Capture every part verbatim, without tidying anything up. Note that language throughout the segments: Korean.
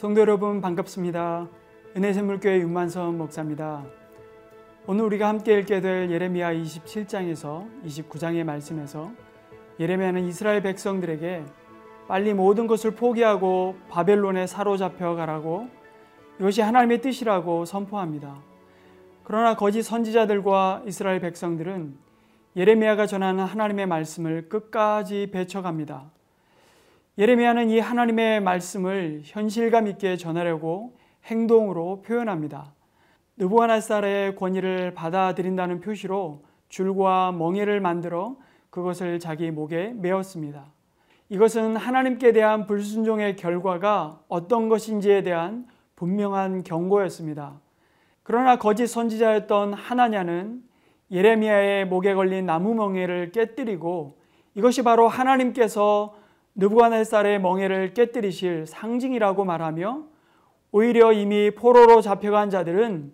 성도 여러분 반갑습니다. 은혜샘물교회 윤만성 목사입니다. 오늘 우리가 함께 읽게 될 예레미야 이십칠 장에서 이십구 장의 말씀에서 예레미야는 이스라엘 백성들에게 빨리 모든 것을 포기하고 바벨론에 사로잡혀 가라고, 이것이 하나님의 뜻이라고 선포합니다. 그러나 거짓 선지자들과 이스라엘 백성들은 예레미야가 전하는 하나님의 말씀을 끝까지 배척합니다. 예레미야는 이 하나님의 말씀을 현실감 있게 전하려고 행동으로 표현합니다. 느부갓네살의 권위를 받아들인다는 표시로 줄과 멍에를 만들어 그것을 자기 목에 메었습니다. 이것은 하나님께 대한 불순종의 결과가 어떤 것인지에 대한 분명한 경고였습니다. 그러나 거짓 선지자였던 하나냐는 예레미야의 목에 걸린 나무 멍에를 깨뜨리고, 이것이 바로 하나님께서 느부갓네살의 멍에를 깨뜨리실 상징이라고 말하며, 오히려 이미 포로로 잡혀간 자들은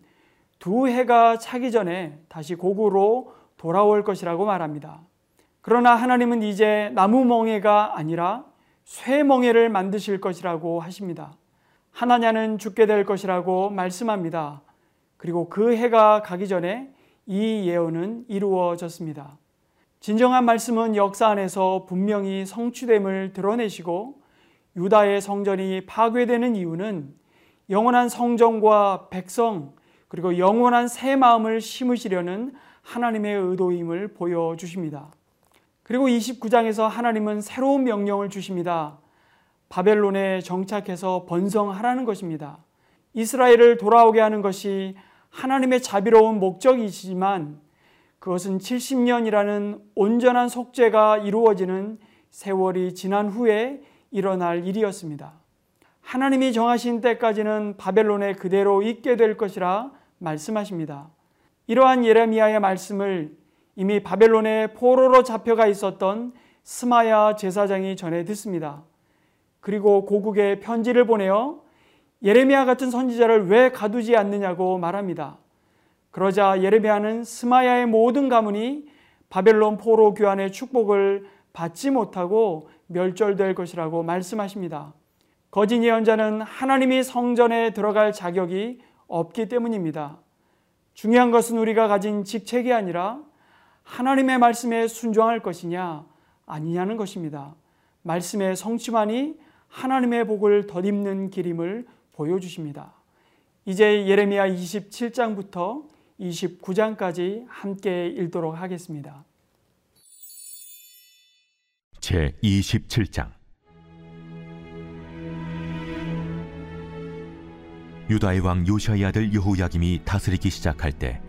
두 해가 차기 전에 다시 고국으로 돌아올 것이라고 말합니다. 그러나 하나님은 이제 나무 멍에가 아니라 쇠 멍에를 만드실 것이라고 하십니다. 하나냐는 죽게 될 것이라고 말씀합니다. 그리고 그 해가 가기 전에 이 예언은 이루어졌습니다. 진정한 말씀은 역사 안에서 분명히 성취됨을 드러내시고, 유다의 성전이 파괴되는 이유는 영원한 성전과 백성, 그리고 영원한 새 마음을 심으시려는 하나님의 의도임을 보여주십니다. 그리고 이십구 장에서 하나님은 새로운 명령을 주십니다. 바벨론에 정착해서 번성하라는 것입니다. 이스라엘을 돌아오게 하는 것이 하나님의 자비로운 목적이지만, 그것은 칠십 년이라는 온전한 속죄가 이루어지는 세월이 지난 후에 일어날 일이었습니다. 하나님이 정하신 때까지는 바벨론에 그대로 있게 될 것이라 말씀하십니다. 이러한 예레미야의 말씀을 이미 바벨론에 포로로 잡혀가 있었던 스마야 제사장이 전해 듣습니다. 그리고 고국에 편지를 보내어 예레미야 같은 선지자를 왜 가두지 않느냐고 말합니다. 그러자 예레미야는 스마야의 모든 가문이 바벨론 포로 귀환의 축복을 받지 못하고 멸절될 것이라고 말씀하십니다. 거짓 예언자는 하나님이 성전에 들어갈 자격이 없기 때문입니다. 중요한 것은 우리가 가진 직책이 아니라 하나님의 말씀에 순종할 것이냐 아니냐는 것입니다. 말씀의 성취만이 하나님의 복을 덧입는 길임을 보여주십니다. 이제 예레미야 이십칠 장부터 이십구 장까지 함께 읽도록 하겠습니다. 제이십칠 장. 유다의 왕 요시아의 아들 여호야김이 다스리기 시작할 때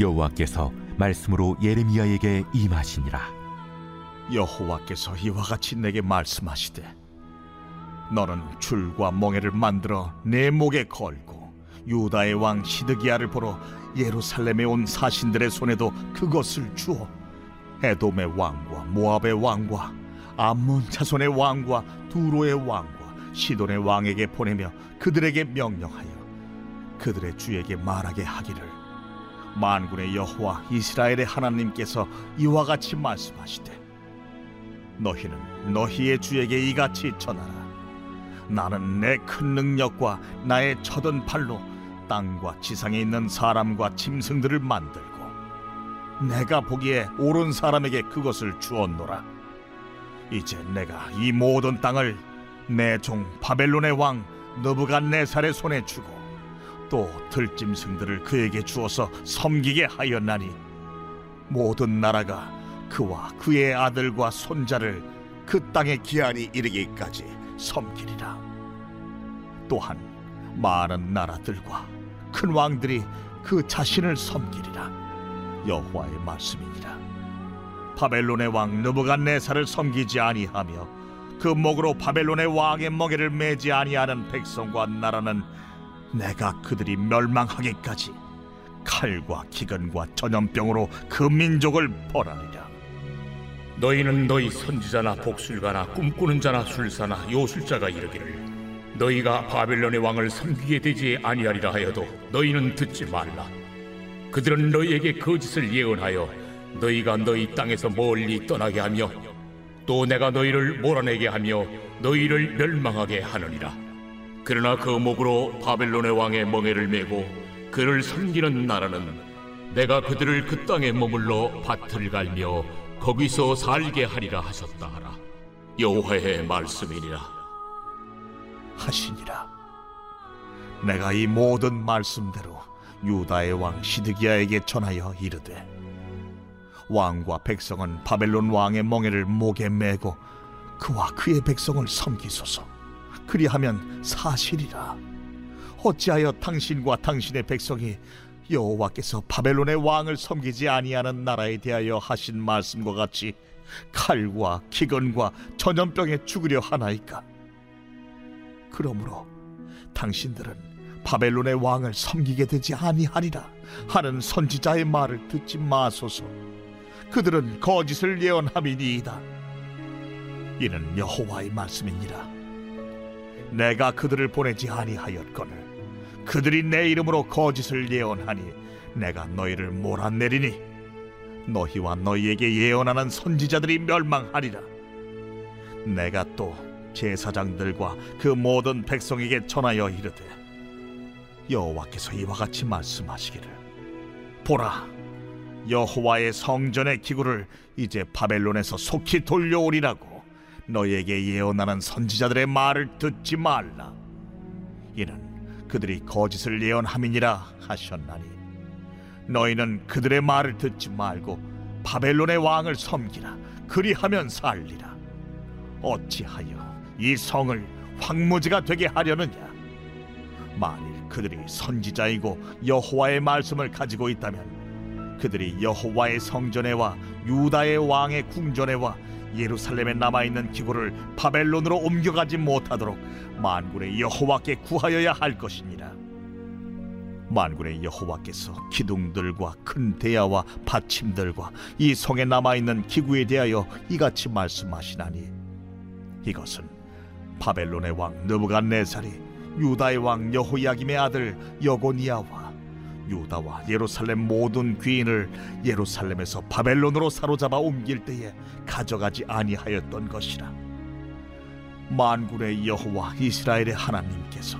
여호와께서 말씀으로 예레미야에게 임하시니라. 여호와께서 이와 같이 내게 말씀하시되, 너는 줄과 멍에를 만들어 내 목에 걸고 유다의 왕 시드기야를 보러 예루살렘에 온 사신들의 손에도 그것을 주어 에돔의 왕과 모압의 왕과 암몬 자손의 왕과 두로의 왕과 시돈의 왕에게 보내며 그들에게 명령하여 그들의 주에게 말하게 하기를, 만군의 여호와 이스라엘의 하나님께서 이와 같이 말씀하시되, 너희는 너희의 주에게 이같이 전하라. 나는 내 큰 능력과 나의 쳐든 팔로 땅과 지상에 있는 사람과 짐승들을 만들고 내가 보기에 옳은 사람에게 그것을 주었노라. 이제 내가 이 모든 땅을 내 종 바벨론의 왕 느부갓네살의 손에 주고 또 들짐승들을 그에게 주어서 섬기게 하였나니, 모든 나라가 그와 그의 아들과 손자를 그 땅의 기한이 이르기까지 섬기리라. 또한 많은 나라들과 큰 왕들이 그 자신을 섬기리라. 여호와의 말씀이니라. 바벨론의 왕 느부갓네살을 섬기지 아니하며 그 목으로 바벨론의 왕의 멍에를 매지 아니하는 백성과 나라는 내가 그들이 멸망하기까지 칼과 기근과 전염병으로 그 민족을 벌하리라. 너희는 너희 선지자나 복술가나 꿈꾸는 자나 술사나 요술자가 이르기를, 너희가 바벨론의 왕을 섬기게 되지 아니하리라 하여도 너희는 듣지 말라. 그들은 너희에게 거짓을 예언하여 너희가 너희 땅에서 멀리 떠나게 하며 또 내가 너희를 몰아내게 하며 너희를 멸망하게 하느니라. 그러나 그 목으로 바벨론의 왕의 멍에를 메고 그를 섬기는 나라는 내가 그들을 그 땅에 머물러 밭을 갈며 거기서 살게 하리라 하셨다 하라. 여호와의 말씀이니라. 하시니라. 내가 이 모든 말씀대로 유다의 왕 시드기야에게 전하여 이르되, 왕과 백성은 바벨론 왕의 멍에를 목에 메고 그와 그의 백성을 섬기소서. 그리하면 사실이라. 어찌하여 당신과 당신의 백성이 여호와께서 바벨론의 왕을 섬기지 아니하는 나라에 대하여 하신 말씀과 같이 칼과 기근과 전염병에 죽으려 하나이까? 그러므로 당신들은 바벨론의 왕을 섬기게 되지 아니하리라 하는 선지자의 말을 듣지 마소서. 그들은 거짓을 예언함이니이다. 이는 여호와의 말씀이니라. 내가 그들을 보내지 아니하였거늘 그들이 내 이름으로 거짓을 예언하니 내가 너희를 몰아내리니 너희와 너희에게 예언하는 선지자들이 멸망하리라. 내가 또 제사장들과 그 모든 백성에게 전하여 이르되, 여호와께서 이와 같이 말씀하시기를, 보라, 여호와의 성전의 기구를 이제 바벨론에서 속히 돌려오리라고 너희에게 예언하는 선지자들의 말을 듣지 말라. 이는 그들이 거짓을 예언함이니라 하셨나니 너희는 그들의 말을 듣지 말고 바벨론의 왕을 섬기라. 그리하면 살리라. 어찌하여 이 성을 황무지가 되게 하려느냐? 만일 그들이 선지자이고 여호와의 말씀을 가지고 있다면 그들이 여호와의 성전에와 유다의 왕의 궁전에와 예루살렘에 남아있는 기구를 바벨론으로 옮겨가지 못하도록 만군의 여호와께 구하여야 할 것이니라. 만군의 여호와께서 기둥들과 큰 대야와 받침들과 이 성에 남아있는 기구에 대하여 이같이 말씀하시나니, 이것은 바벨론의 왕 느부갓네살이 유다의 왕 여호야김의 아들 여고니아와 유다와 예루살렘 모든 귀인을 예루살렘에서 바벨론으로 사로잡아 옮길 때에 가져가지 아니하였던 것이라. 만군의 여호와 이스라엘의 하나님께서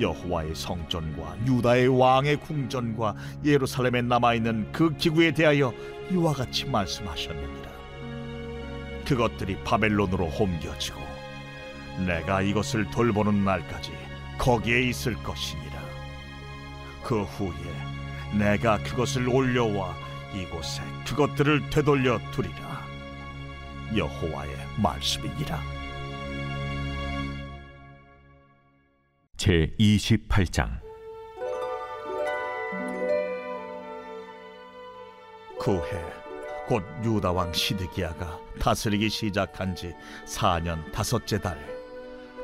여호와의 성전과 유다의 왕의 궁전과 예루살렘에 남아있는 그 기구에 대하여 이와 같이 말씀하셨느니라. 그것들이 바벨론으로 옮겨지고 내가 이것을 돌보는 날까지 거기에 있을 것이니라. 그 후에 내가 그것을 올려와 이곳에 그것들을 되돌려 두리라. 여호와의 말씀이니라. 제이십팔 장. 그 해 곧 유다 왕 시드기야가 다스리기 시작한 지 사 년 다섯째 달,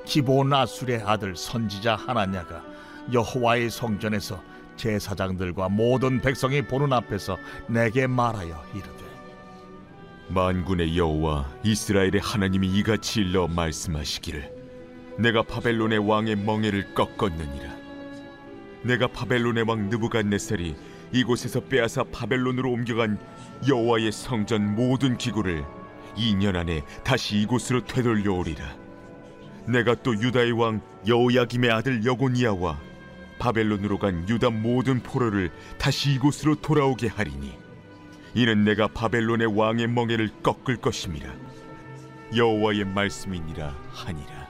기보 나술의 아들 선지자 하나냐가 여호와의 성전에서 제사장들과 모든 백성이 보는 앞에서 내게 말하여 이르되, 만군의 여호와 이스라엘의 하나님이 이같이 일러 말씀하시기를, 내가 바벨론의 왕의 멍에를 꺾었느니라. 내가 바벨론의 왕 느부갓네살이 이곳에서 빼앗아 바벨론으로 옮겨간 여호와의 성전 모든 기구를 이 년 안에 다시 이곳으로 되돌려오리라. 내가 또 유다의 왕 여호야김의 아들 여고니아와 바벨론으로 간 유다 모든 포로를 다시 이곳으로 돌아오게 하리니, 이는 내가 바벨론의 왕의 멍에를 꺾을 것임이라. 여호와의 말씀이니라 하니라.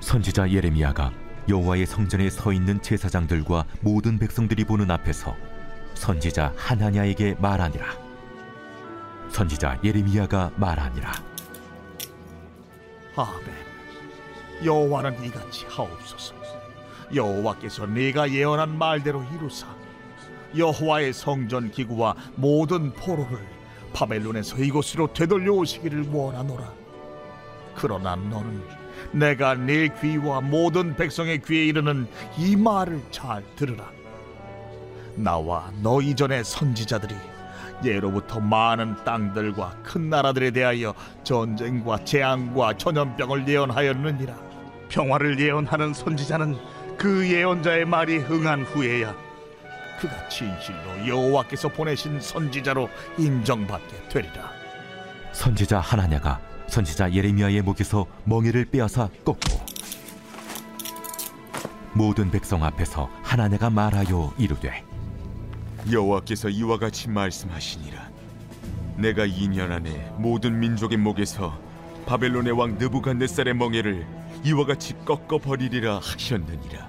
선지자 예레미야가 여호와의 성전에 서 있는 제사장들과 모든 백성들이 보는 앞에서 선지자 하나냐에게 말하니라. 선지자 예레미야가 말하니라. 아멘. 여호와는 이같이 하옵소서. 여호와께서 네가 예언한 말대로 이루사 여호와의 성전 기구와 모든 포로를 바벨론에서 이곳으로 되돌려 오시기를 원하노라. 그러나 너는 내가 네 귀와 모든 백성의 귀에 이르는 이 말을 잘 들으라. 나와 너 이전의 선지자들이 예로부터 많은 땅들과 큰 나라들에 대하여 전쟁과 재앙과 전염병을 예언하였느니라. 평화를 예언하는 선지자는 그 예언자의 말이 응한 후에야 그가 진실로 여호와께서 보내신 선지자로 인정받게 되리라. 선지자 하나냐가 선지자 예레미야의 목에서 멍에를 빼앗아 꺾고 모든 백성 앞에서 하나냐가 말하여 이르되, 여호와께서 이와 같이 말씀하시니라. 내가 이 년 안에 모든 민족의 목에서 바벨론의 왕 느부갓네살의 멍에를 이와 같이 꺾어버리리라 하셨느니라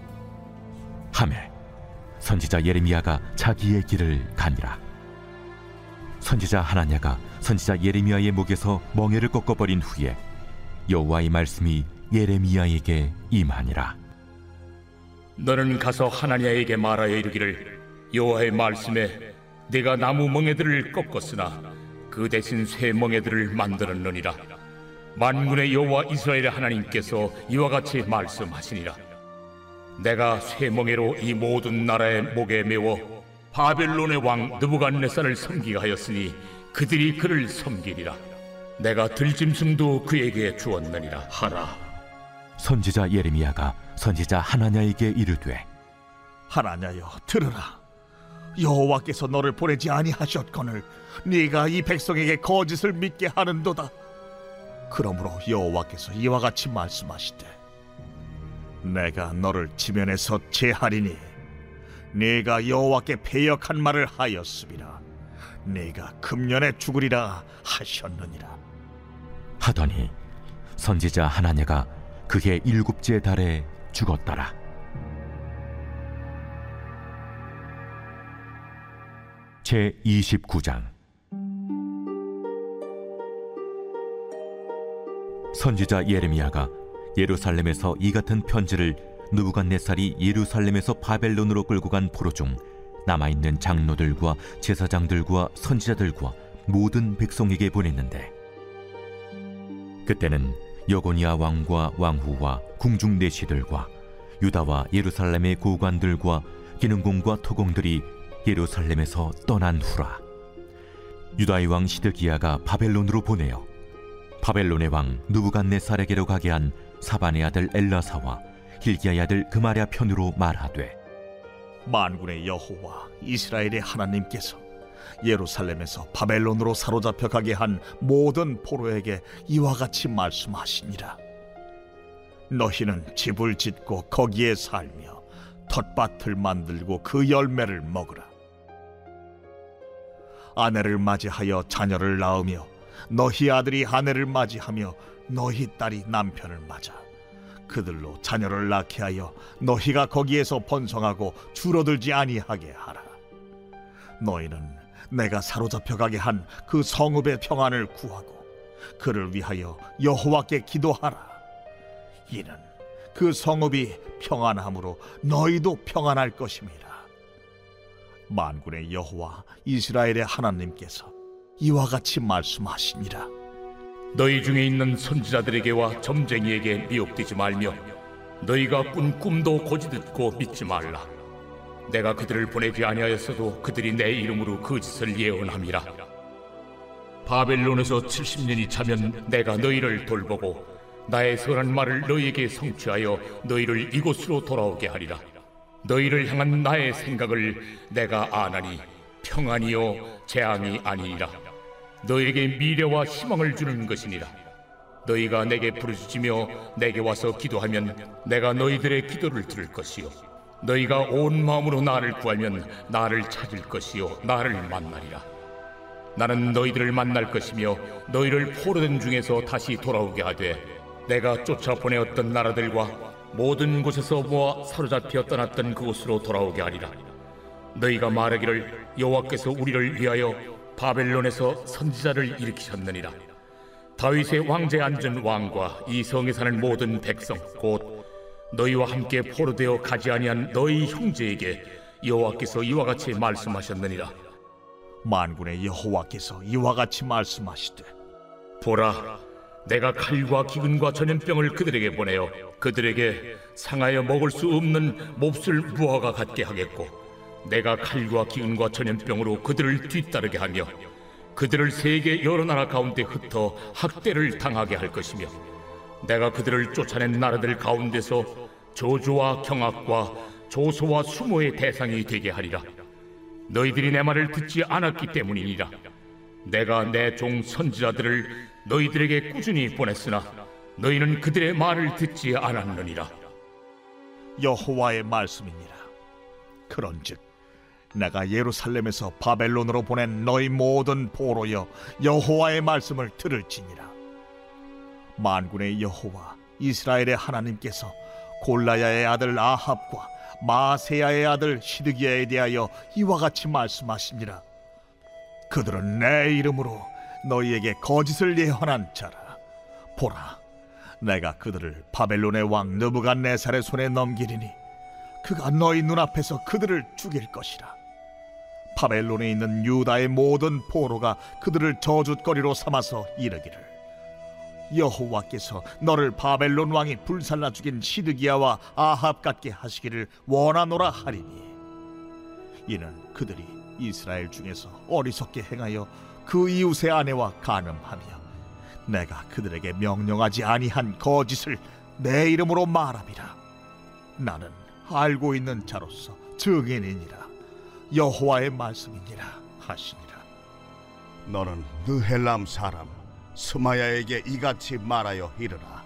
하매 선지자 예레미야가 자기의 길을 가니라. 선지자 하나냐가 선지자 예레미야의 목에서 멍에를 꺾어버린 후에 여호와의 말씀이 예레미야에게 임하니라. 너는 가서 하나냐에게 말하여 이르기를, 여호와의 말씀에 네가 나무 멍에들을 꺾었으나 그 대신 새 멍에들을 만들었느니라. 만군의 여호와 이스라엘 하나님께서 이와 같이 말씀하시니라. 내가 새 멍에로 이 모든 나라의 목에 메워 바벨론의 왕 느부갓네살을 섬기게 하였으니 그들이 그를 섬기리라. 내가 들짐승도 그에게 주었느니라 하라. 선지자 예레미야가 선지자 하나냐에게 이르되, 하나냐여 들으라. 여호와께서 너를 보내지 아니하셨거늘 네가 이 백성에게 거짓을 믿게 하는도다. 그러므로 여호와께서 이와 같이 말씀하시되, 내가 너를 지면에서 제하리니 네가 여호와께 배역한 말을 하였음이라. 네가 금년에 죽으리라 하셨느니라 하더니 선지자 하나냐가 그해 일곱째 달에 죽었더라. 제이십구 장. 선지자 예레미야가 예루살렘에서 이 같은 편지를 느부갓네살이 예루살렘에서 바벨론으로 끌고 간 포로 중 남아있는 장로들과 제사장들과 선지자들과 모든 백성에게 보냈는데, 그때는 여고니아 왕과 왕후와 궁중 내시들과 유다와 예루살렘의 고관들과 기능공과 토공들이 예루살렘에서 떠난 후라. 유다의 왕 시드기야가 바벨론으로 보내어 바벨론의 왕 느부갓네살에게로 가게 한 사반의 아들 엘라사와 힐기야의 아들 그마랴 편으로 말하되, 만군의 여호와 이스라엘의 하나님께서 예루살렘에서 바벨론으로 사로잡혀 가게 한 모든 포로에게 이와 같이 말씀하시니라. 너희는 집을 짓고 거기에 살며 텃밭을 만들고 그 열매를 먹으라. 아내를 맞이하여 자녀를 낳으며 너희 아들이 아내를 맞이하며 너희 딸이 남편을 맞아 그들로 자녀를 낳게 하여 너희가 거기에서 번성하고 줄어들지 아니하게 하라. 너희는 내가 사로잡혀가게 한 그 성읍의 평안을 구하고 그를 위하여 여호와께 기도하라. 이는 그 성읍이 평안함으로 너희도 평안할 것임이라. 만군의 여호와 이스라엘의 하나님께서 이와 같이 말씀하시니라. 너희 중에 있는 선지자들에게와 점쟁이에게 미혹되지 말며 너희가 꾼 꿈도 고지듣고 믿지 말라. 내가 그들을 보내지 아니하였어도 그들이 내 이름으로 거짓을 예언함이라. 바벨론에서 칠십 년이 차면 내가 너희를 돌보고 나의 선한 말을 너희에게 성취하여 너희를 이곳으로 돌아오게 하리라. 너희를 향한 나의 생각을 내가 아나니 평안이요 재앙이 아니니라. 너희에게 미래와 희망을 주는 것이니라. 너희가 내게 부르짖으며 내게 와서 기도하면 내가 너희들의 기도를 들을 것이요 너희가 온 마음으로 나를 구하면 나를 찾을 것이요 나를 만나리라. 나는 너희들을 만날 것이며 너희를 포로된 중에서 다시 돌아오게 하되 내가 쫓아보내었던 나라들과 모든 곳에서 모아 사로잡혀 떠났던 그곳으로 돌아오게 하리라. 너희가 말하기를, 여호와께서 우리를 위하여 바벨론에서 선지자를 일으키셨느니라. 다윗의 왕좌에 앉은 왕과 이 성에 사는 모든 백성 곧 너희와 함께 포로되어 가지 아니한 너희 형제에게 여호와께서 이와 같이 말씀하셨느니라. 만군의 여호와께서 이와 같이 말씀하시되, 보라, 내가 칼과 기근과 전염병을 그들에게 보내어 그들에게 상하여 먹을 수 없는 몹쓸 무화과 같게 하겠고 내가 칼과 기근과 전염병으로 그들을 뒤따르게 하며 그들을 세계 여러 나라 가운데 흩어 학대를 당하게 할 것이며 내가 그들을 쫓아낸 나라들 가운데서 저주와 경악과 조소와 수모의 대상이 되게 하리라. 너희들이 내 말을 듣지 않았기 때문이니라. 내가 내 종 선지자들을 너희들에게 꾸준히 보냈으나 너희는 그들의 말을 듣지 않았느니라. 여호와의 말씀이니라. 그런즉 내가 예루살렘에서 바벨론으로 보낸 너희 모든 보로여 여호와의 말씀을 들을지니라. 만군의 여호와 이스라엘의 하나님께서 골라야의 아들 아합과 마세야의 아들 시드기야에 대하여 이와 같이 말씀하시니라. 그들은 내 이름으로 너희에게 거짓을 예언한 자라. 보라, 내가 그들을 바벨론의 왕 느부갓네살의 손에 넘기리니 그가 너희 눈앞에서 그들을 죽일 것이라. 바벨론에 있는 유다의 모든 포로가 그들을 저주거리로 삼아서 이르기를, 여호와께서 너를 바벨론 왕이 불살라 죽인 시드기야와 아합 같게 하시기를 원하노라 하리니, 이는 그들이 이스라엘 중에서 어리석게 행하여 그 이웃의 아내와 간음하며 내가 그들에게 명령하지 아니한 거짓을 내 이름으로 말함이라. 나는 알고 있는 자로서 증인이니라. 여호와의 말씀이니라 하시니라. 너는 느헬람 사람 스마야에게 이같이 말하여 이르라.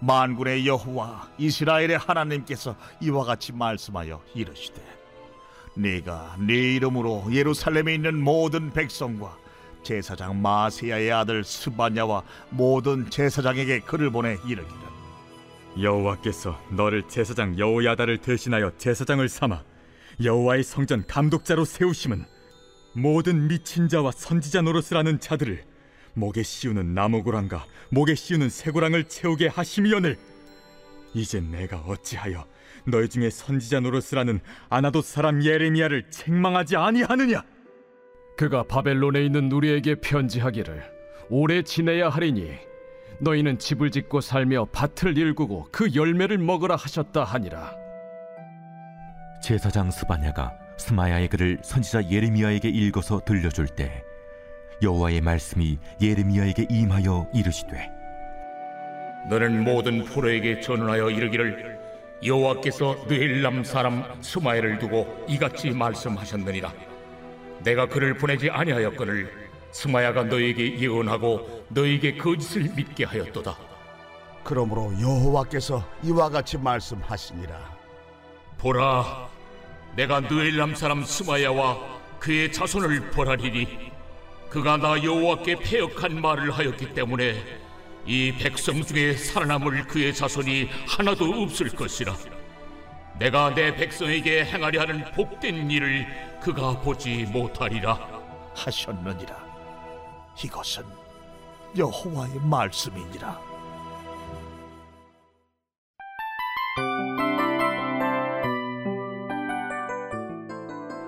만군의 여호와 이스라엘의 하나님께서 이와 같이 말씀하여 이르시되, 네가 네 이름으로 예루살렘에 있는 모든 백성과 제사장 마세야의 아들 스바냐와 모든 제사장에게 글을 보내 이르기를, 여호와께서 너를 제사장 여호야다를 대신하여 제사장을 삼아 여호와의 성전 감독자로 세우심은 모든 미친 자와 선지자 노릇을 하는 자들을 목에 씌우는 나무고랑과 목에 씌우는 새고랑을 채우게 하심이여늘, 이제 내가 어찌하여 너희 중에 선지자 노릇을 하는 아나돗 사람 예레미야를 책망하지 아니하느냐? 그가 바벨론에 있는 우리에게 편지하기를, 오래 지내야 하리니 너희는 집을 짓고 살며 밭을 일구고 그 열매를 먹으라 하셨다 하니라. 제사장 스바냐가 스마야의 글을 선지자 예레미야에게 읽어서 들려줄 때 여호와의 말씀이 예레미야에게 임하여 이르시되, 너는 모든 포로에게 전하여 이르기를, 여호와께서 느헬람 사람 스마야를 두고 이같이 말씀하셨느니라. 내가 그를 보내지 아니하였거늘 스마야가 너에게 예언하고 너에게 거짓을 믿게 하였도다. 그러므로 여호와께서 이와 같이 말씀하시니라. 보라, 내가 느헬람 사람 스마야와 그의 자손을 벌하리니, 그가 나 여호와께 패역한 말을 하였기 때문에 이 백성 중에 살아남을 그의 자손이 하나도 없을 것이라. 내가 내 백성에게 행하려 하는 복된 일을 그가 보지 못하리라 하셨느니라. 이것은 여호와의 말씀이니라.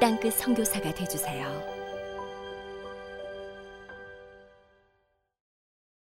땅끝 선교사가 되어주세요.